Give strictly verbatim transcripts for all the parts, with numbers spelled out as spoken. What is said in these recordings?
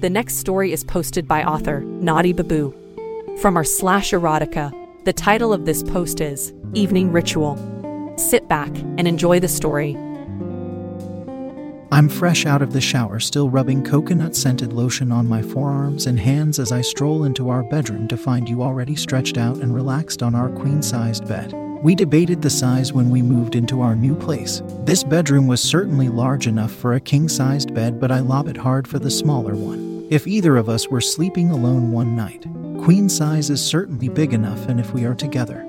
The next story is posted by author Naughty Babu. From our slash erotica, the title of this post is Evening Ritual. Sit back and enjoy the story. I'm fresh out of the shower, still rubbing coconut-scented lotion on my forearms and hands as I stroll into our bedroom to find you already stretched out and relaxed on our queen-sized bed. We debated the size when we moved into our new place. This bedroom was certainly large enough for a king-sized bed, but I lobbied hard for the smaller one. If either of us were sleeping alone one night, queen size is certainly big enough, and if we are together,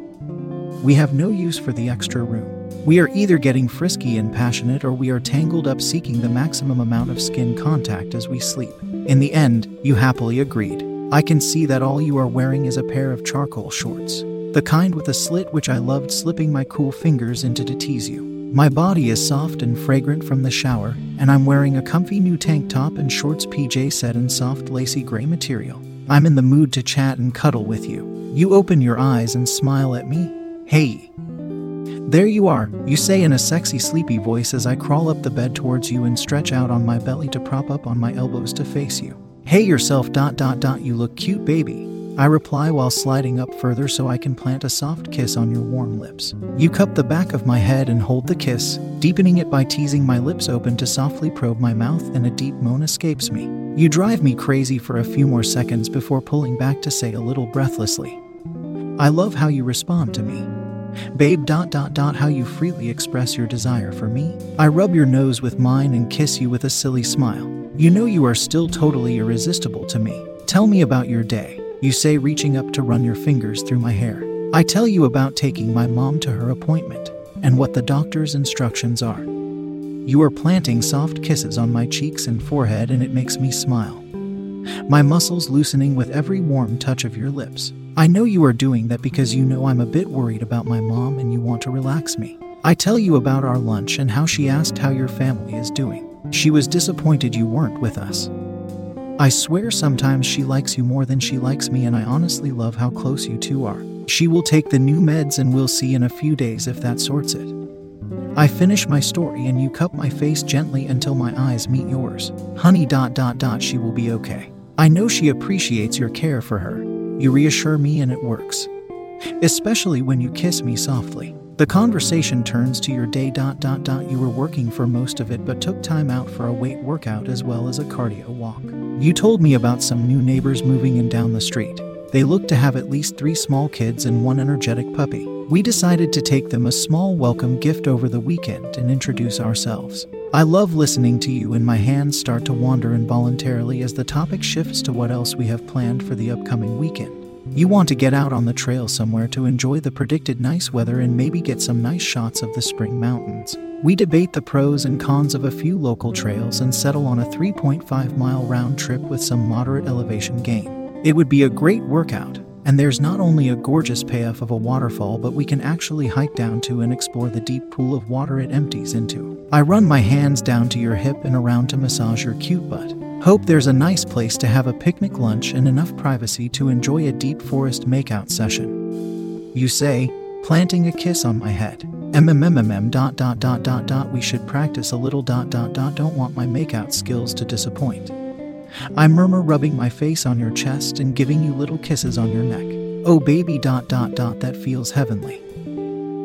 we have no use for the extra room. We are either getting frisky and passionate, or we are tangled up seeking the maximum amount of skin contact as we sleep. In the end, you happily agreed. I can see that all you are wearing is a pair of charcoal shorts. The kind with a slit, which I loved slipping my cool fingers into to tease you. My body is soft and fragrant from the shower, and I'm wearing a comfy new tank top and shorts P J set in soft lacy gray material. I'm in the mood to chat and cuddle with you. You open your eyes and smile at me. Hey. There you are, you say in a sexy sleepy voice as I crawl up the bed towards you and stretch out on my belly to prop up on my elbows to face you. Hey yourself dot dot dot you look cute, baby. I reply while sliding up further so I can plant a soft kiss on your warm lips. You cup the back of my head and hold the kiss, deepening it by teasing my lips open to softly probe my mouth, and a deep moan escapes me. You drive me crazy for a few more seconds before pulling back to say a little breathlessly, I love how you respond to me. Babe dot dot dot how you freely express your desire for me. I rub your nose with mine and kiss you with a silly smile. You know you are still totally irresistible to me. Tell me about your day. You say, reaching up to run your fingers through my hair. I tell you about taking my mom to her appointment and what the doctor's instructions are. You are planting soft kisses on my cheeks and forehead, and it makes me smile, my muscles loosening with every warm touch of your lips. I know you are doing that because you know I'm a bit worried about my mom and you want to relax me. I tell you about our lunch and how she asked how your family is doing. She was disappointed you weren't with us. I swear sometimes she likes you more than she likes me, and I honestly love how close you two are. She will take the new meds and we'll see in a few days if that sorts it. I finish my story and you cup my face gently until my eyes meet yours. Honey dot dot dot she will be okay. I know she appreciates your care for her. You reassure me and it works, especially when you kiss me softly. The conversation turns to your day dot dot dot you were working for most of it but took time out for a weight workout as well as a cardio walk. You told me about some new neighbors moving in down the street. They look to have at least three small kids and one energetic puppy. We decided to take them a small welcome gift over the weekend and introduce ourselves. I love listening to you, and my hands start to wander involuntarily as the topic shifts to what else we have planned for the upcoming weekend. You want to get out on the trail somewhere to enjoy the predicted nice weather and maybe get some nice shots of the spring mountains. We debate the pros and cons of a few local trails and settle on a three point five mile round trip with some moderate elevation gain. It would be a great workout, and there's not only a gorgeous payoff of a waterfall, but we can actually hike down to and explore the deep pool of water it empties into. I run my hands down to your hip and around to massage your cute butt. Hope there's a nice place to have a picnic lunch and enough privacy to enjoy a deep forest makeout session. You say, planting a kiss on my head. MMMMM dot dot dot dot dot we should practice a little dot dot dot don't want my makeout skills to disappoint. I murmur, rubbing my face on your chest and giving you little kisses on your neck. Oh baby dot dot dot that feels heavenly.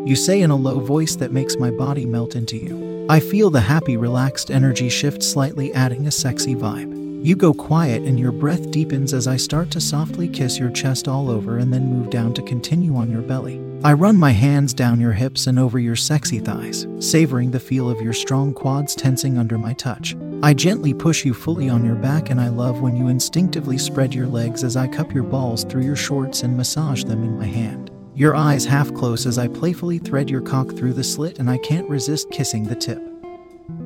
You say in a low voice that makes my body melt into you. I feel the happy, relaxed energy shift slightly, adding a sexy vibe. You go quiet and your breath deepens as I start to softly kiss your chest all over and then move down to continue on your belly. I run my hands down your hips and over your sexy thighs, savoring the feel of your strong quads tensing under my touch. I gently push you fully on your back, and I love when you instinctively spread your legs as I cup your balls through your shorts and massage them in my hand. Your eyes half close as I playfully thread your cock through the slit, and I can't resist kissing the tip.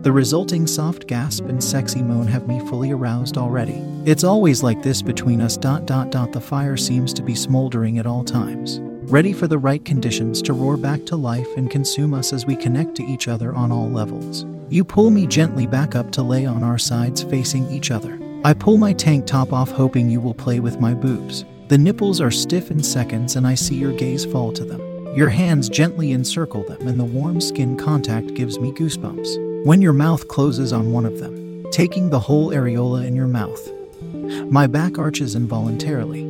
The resulting soft gasp and sexy moan have me fully aroused already. It's always like this between us. Dot dot dot. The fire seems to be smoldering at all times, ready for the right conditions to roar back to life and consume us as we connect to each other on all levels. You pull me gently back up to lay on our sides facing each other. I pull my tank top off, hoping you will play with my boobs. The nipples are stiff in seconds and I see your gaze fall to them. Your hands gently encircle them and the warm skin contact gives me goosebumps when your mouth closes on one of them, taking the whole areola in your mouth. My back arches involuntarily,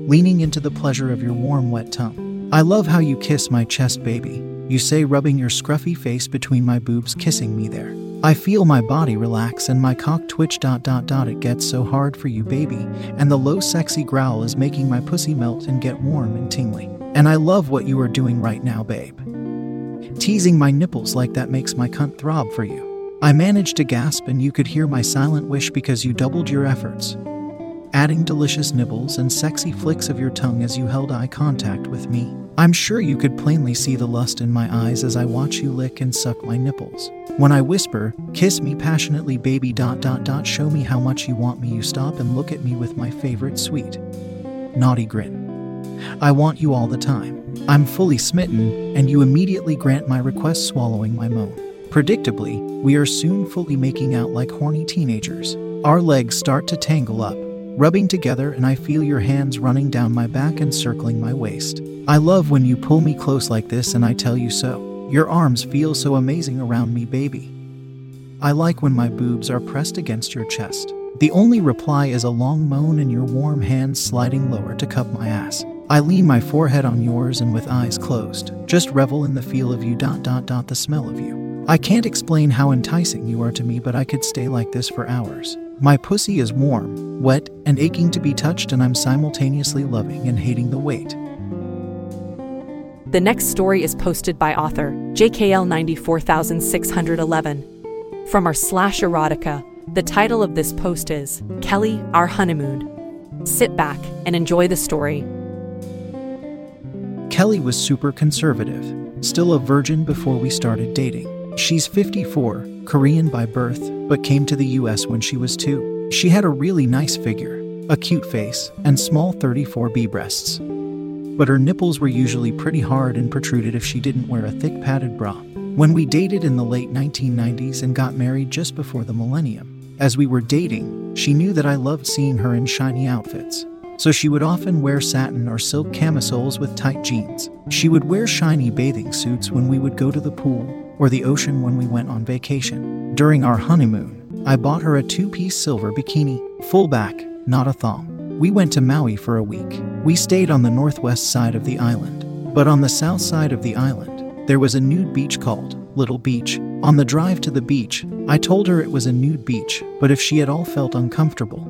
leaning into the pleasure of your warm, wet tongue. I love how you kiss my chest, baby, you say, rubbing your scruffy face between my boobs, kissing me there. I feel my body relax and my cock twitch. Dot dot dot. It gets so hard for you, baby, and the low sexy growl is making my pussy melt and get warm and tingly. And I love what you are doing right now, babe. Teasing my nipples like that makes my cunt throb for you. I managed to gasp and you could hear my silent wish because you doubled your efforts, adding delicious nibbles and sexy flicks of your tongue as you held eye contact with me. I'm sure you could plainly see the lust in my eyes as I watch you lick and suck my nipples. When I whisper, "Kiss me passionately, baby, dot dot dot, show me how much you want me," you stop and look at me with my favorite sweet, naughty grin. I want you all the time. I'm fully smitten, and you immediately grant my request, swallowing my moan. Predictably, we are soon fully making out like horny teenagers. Our legs start to tangle up, rubbing together, and I feel your hands running down my back and circling my waist. I love when you pull me close like this, and I tell you so. Your arms feel so amazing around me, baby. I like when my boobs are pressed against your chest. The only reply is a long moan and your warm hands sliding lower to cup my ass. I lean my forehead on yours and with eyes closed, just revel in the feel of you. Dot dot dot. The smell of you. I can't explain how enticing you are to me, but I could stay like this for hours. My pussy is warm, wet, and aching to be touched, and I'm simultaneously loving and hating the wait. The next story is posted by author J K L nine four six one one. From our slash erotica, the title of this post is Kelly, Our Honeymoon. Sit back and enjoy the story. Kelly was super conservative, still a virgin before we started dating. She's fifty-four, Korean by birth, but came to the U S when she was two. She had a really nice figure, a cute face, and small thirty-four B breasts. But her nipples were usually pretty hard and protruded if she didn't wear a thick padded bra. When we dated in the late nineteen nineties and got married just before the millennium, as we were dating, she knew that I loved seeing her in shiny outfits. So she would often wear satin or silk camisoles with tight jeans. She would wear shiny bathing suits when we would go to the pool or the ocean when we went on vacation. During our honeymoon, I bought her a two-piece silver bikini, full back, not a thong. We went to Maui for a week. We stayed on the northwest side of the island, but on the south side of the island, there was a nude beach called Little Beach. On the drive to the beach, I told her it was a nude beach, but if she at all felt uncomfortable,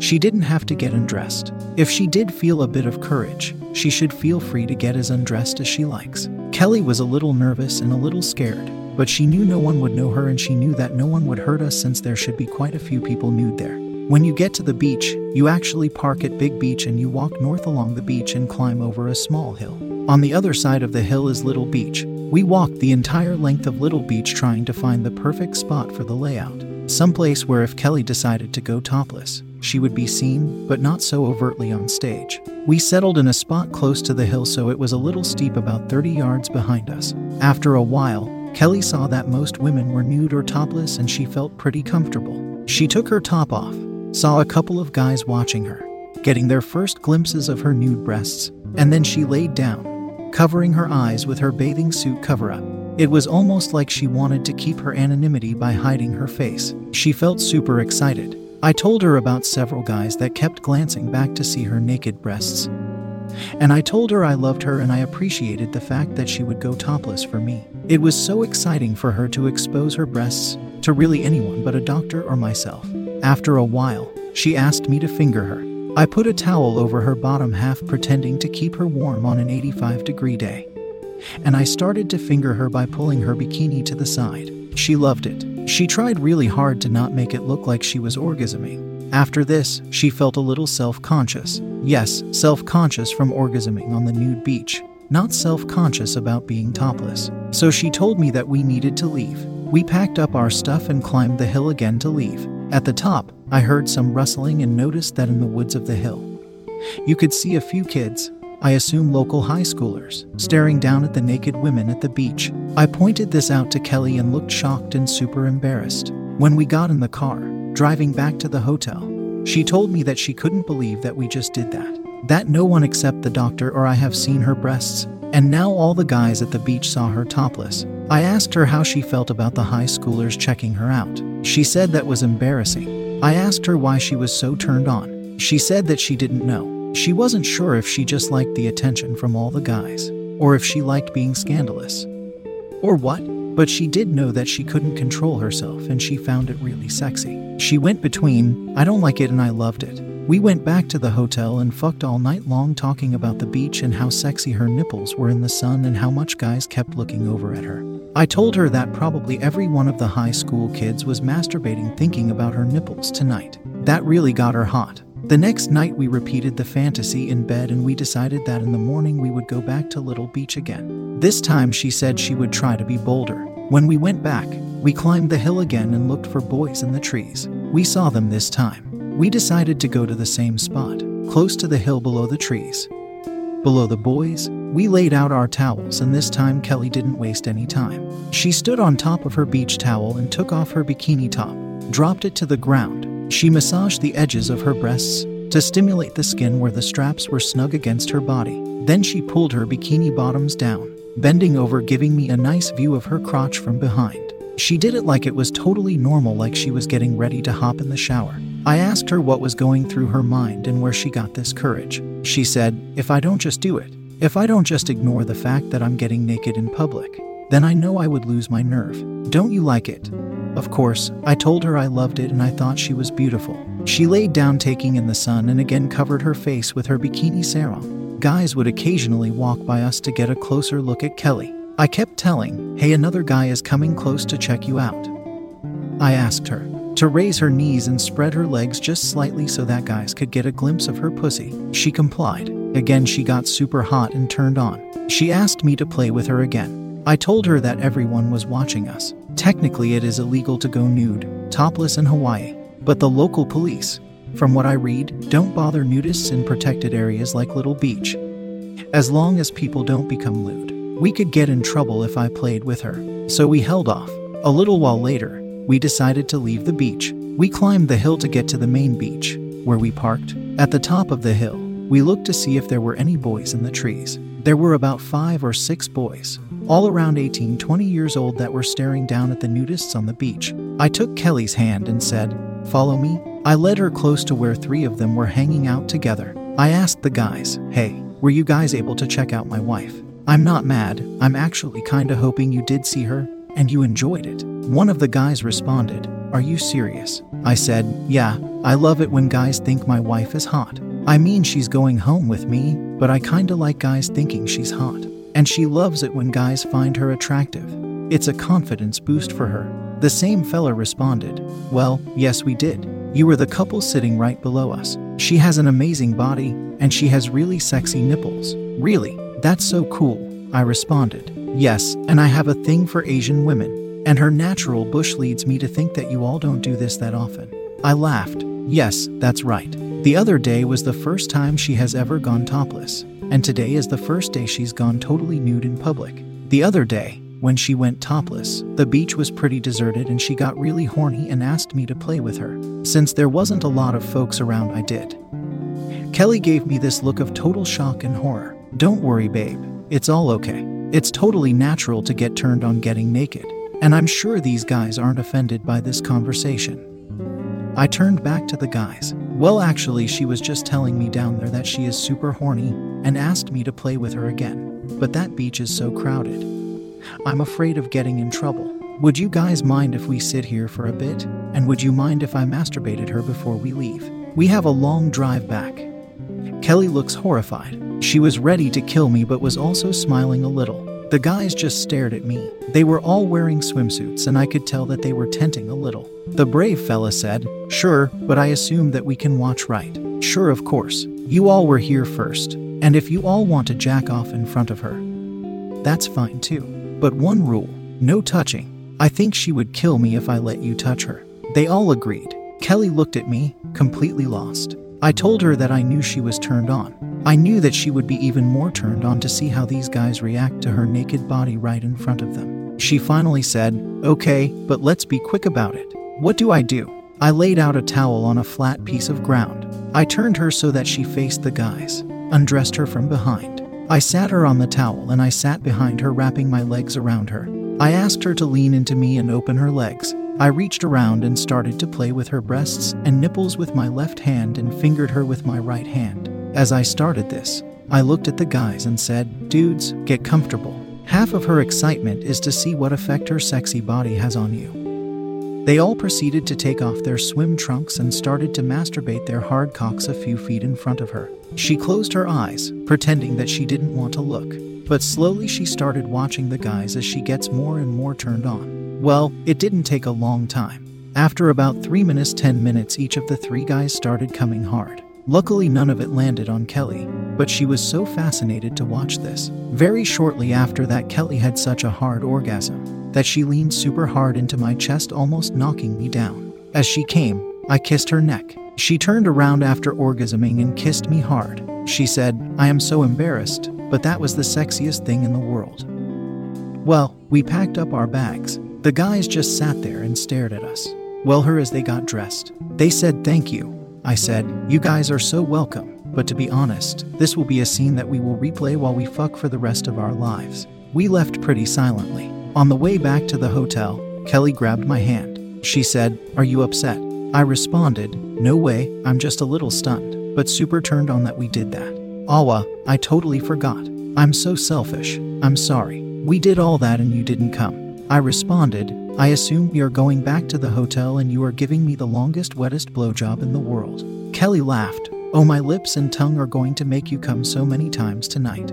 she didn't have to get undressed. If she did feel a bit of courage, she should feel free to get as undressed as she likes. Kelly was a little nervous and a little scared, but she knew no one would know her and she knew that no one would hurt us since there should be quite a few people nude there. When you get to the beach, you actually park at Big Beach and you walk north along the beach and climb over a small hill. On the other side of the hill is Little Beach. We walked the entire length of Little Beach trying to find the perfect spot for the layout. Someplace where if Kelly decided to go topless, she would be seen, but not so overtly on stage. We settled in a spot close to the hill, so it was a little steep, about thirty yards behind us. After a while, Kelly saw that most women were nude or topless and she felt pretty comfortable. She took her top off, saw a couple of guys watching her, getting their first glimpses of her nude breasts, and then she laid down, covering her eyes with her bathing suit cover-up. It was almost like she wanted to keep her anonymity by hiding her face. She felt super excited. I told her about several guys that kept glancing back to see her naked breasts. And I told her I loved her and I appreciated the fact that she would go topless for me. It was so exciting for her to expose her breasts to really anyone but a doctor or myself. After a while, she asked me to finger her. I put a towel over her bottom half pretending to keep her warm on an eighty-five degree day. And I started to finger her by pulling her bikini to the side. She loved it. She tried really hard to not make it look like she was orgasming. After this, she felt a little self-conscious. Yes, self-conscious from orgasming on the nude beach. Not self-conscious about being topless. So she told me that we needed to leave. We packed up our stuff and climbed the hill again to leave. At the top, I heard some rustling and noticed that in the woods of the hill, you could see a few kids, I assume local high schoolers, staring down at the naked women at the beach. I pointed this out to Kelly and looked shocked and super embarrassed. When we got in the car, driving back to the hotel, she told me that she couldn't believe that we just did that. That no one except the doctor or I have seen her breasts, and now all the guys at the beach saw her topless. I asked her how she felt about the high schoolers checking her out. She said that was embarrassing. I asked her why she was so turned on. She said that she didn't know. She wasn't sure if she just liked the attention from all the guys, or if she liked being scandalous, or what, but she did know that she couldn't control herself and she found it really sexy. She went between, I don't like it and I loved it. We went back to the hotel and fucked all night long talking about the beach and how sexy her nipples were in the sun and how much guys kept looking over at her. I told her that probably every one of the high school kids was masturbating thinking about her nipples tonight. That really got her hot. The next night we repeated the fantasy in bed and we decided that in the morning we would go back to Little Beach again. This time she said she would try to be bolder. When we went back, we climbed the hill again and looked for boys in the trees. We saw them this time. We decided to go to the same spot, close to the hill below the trees. Below the boys, we laid out our towels and this time Kelly didn't waste any time. She stood on top of her beach towel and took off her bikini top, dropped it to the ground. She massaged the edges of her breasts to stimulate the skin where the straps were snug against her body. Then she pulled her bikini bottoms down, bending over giving me a nice view of her crotch from behind. She did it like it was totally normal, like she was getting ready to hop in the shower. I asked her what was going through her mind and where she got this courage. She said, "If I don't just do it, if I don't just ignore the fact that I'm getting naked in public, then I know I would lose my nerve. Don't you like it?" Of course, I told her I loved it and I thought she was beautiful. She laid down taking in the sun and again covered her face with her bikini sarong. Guys would occasionally walk by us to get a closer look at Kelly. I kept telling, "Hey, another guy is coming close to check you out." I asked her to raise her knees and spread her legs just slightly so that guys could get a glimpse of her pussy. She complied. Again, she got super hot and turned on. She asked me to play with her again. I told her that everyone was watching us. Technically, it is illegal to go nude, topless in Hawaii. But the local police, from what I read, don't bother nudists in protected areas like Little Beach, as long as people don't become lewd. We could get in trouble if I played with her. So we held off. A little while later, we decided to leave the beach. We climbed the hill to get to the main beach, where we parked. At the top of the hill, we looked to see if there were any boys in the trees. There were about five or six boys, all around eighteen to twenty years old, that were staring down at the nudists on the beach. I took Kelly's hand and said, "Follow me." I led her close to where three of them were hanging out together. I asked the guys, "Hey, were you guys able to check out my wife? I'm not mad, I'm actually kinda hoping you did see her, and you enjoyed it." One of the guys responded, "Are you serious?" I said, "Yeah, I love it when guys think my wife is hot. I mean, she's going home with me, but I kinda like guys thinking she's hot. And she loves it when guys find her attractive. It's a confidence boost for her." The same fella responded, "Well, yes we did. You were the couple sitting right below us. She has an amazing body, and she has really sexy nipples." "Really? That's so cool," I responded. "Yes, and I have a thing for Asian women, and her natural bush leads me to think that you all don't do this that often." I laughed. "Yes, that's right. The other day was the first time she has ever gone topless. And today is the first day she's gone totally nude in public. The other day, when she went topless, the beach was pretty deserted and she got really horny and asked me to play with her. Since there wasn't a lot of folks around, I did." Kelly gave me this look of total shock and horror. "Don't worry, babe. It's all okay. It's totally natural to get turned on getting naked. And I'm sure these guys aren't offended by this conversation." I turned back to the guys. "Well, actually, she was just telling me down there that she is super horny and asked me to play with her again. But that beach is so crowded. I'm afraid of getting in trouble. Would you guys mind if we sit here for a bit? And would you mind if I masturbated her before we leave? We have a long drive back. Kelly looks horrified. She was ready to kill me but was also smiling a little. The guys just stared at me. They were all wearing swimsuits and I could tell that they were tenting a little. The brave fella said, "Sure, but I assume that we can watch, right?" "Sure, of course. You all were here first. And if you all want to jack off in front of her, that's fine too. But one rule, no touching. I think she would kill me if I let you touch her." They all agreed. Kelly looked at me, completely lost. I told her that I knew she was turned on. I knew that she would be even more turned on to see how these guys react to her naked body right in front of them. She finally said, "Okay, but let's be quick about it." What do I do? I laid out a towel on a flat piece of ground. I turned her so that she faced the guys, undressed her from behind. I sat her on the towel and I sat behind her, wrapping my legs around her. I asked her to lean into me and open her legs. I reached around and started to play with her breasts and nipples with my left hand and fingered her with my right hand. As I started this, I looked at the guys and said, "Dudes, get comfortable. Half of her excitement is to see what effect her sexy body has on you." They all proceeded to take off their swim trunks and started to masturbate their hard cocks a few feet in front of her. She closed her eyes, pretending that she didn't want to look. But slowly she started watching the guys as she gets more and more turned on. Well, it didn't take a long time. After about three minutes ten minutes, each of the three guys started coming hard. Luckily, none of it landed on Kelly, but she was so fascinated to watch this. Very shortly after that, Kelly had such a hard orgasm that she leaned super hard into my chest, almost knocking me down. As she came, I kissed her neck. She turned around after orgasming and kissed me hard. She said, "I am so embarrassed, but that was the sexiest thing in the world." Well, we packed up our bags. The guys just sat there and stared at us. Well, her as they got dressed. They said, "Thank you." I said, "You guys are so welcome, but to be honest, this will be a scene that we will replay while we fuck for the rest of our lives." We left pretty silently. On the way back to the hotel, Kelly grabbed my hand. She said, "Are you upset?" I responded, "No way, I'm just a little stunned, but super turned on that we did that. Awa, I totally forgot. I'm so selfish. I'm sorry. We did all that and you didn't come." I responded, "I assume we are going back to the hotel and you are giving me the longest, wettest blowjob in the world." Kelly laughed. "Oh, my lips and tongue are going to make you come so many times tonight."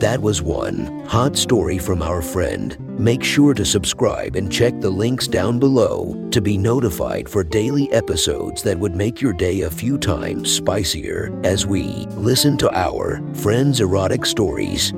That was one hot story from our friend. Make sure to subscribe and check the links down below to be notified for daily episodes that would make your day a few times spicier as we listen to our Friends Erotic Stories.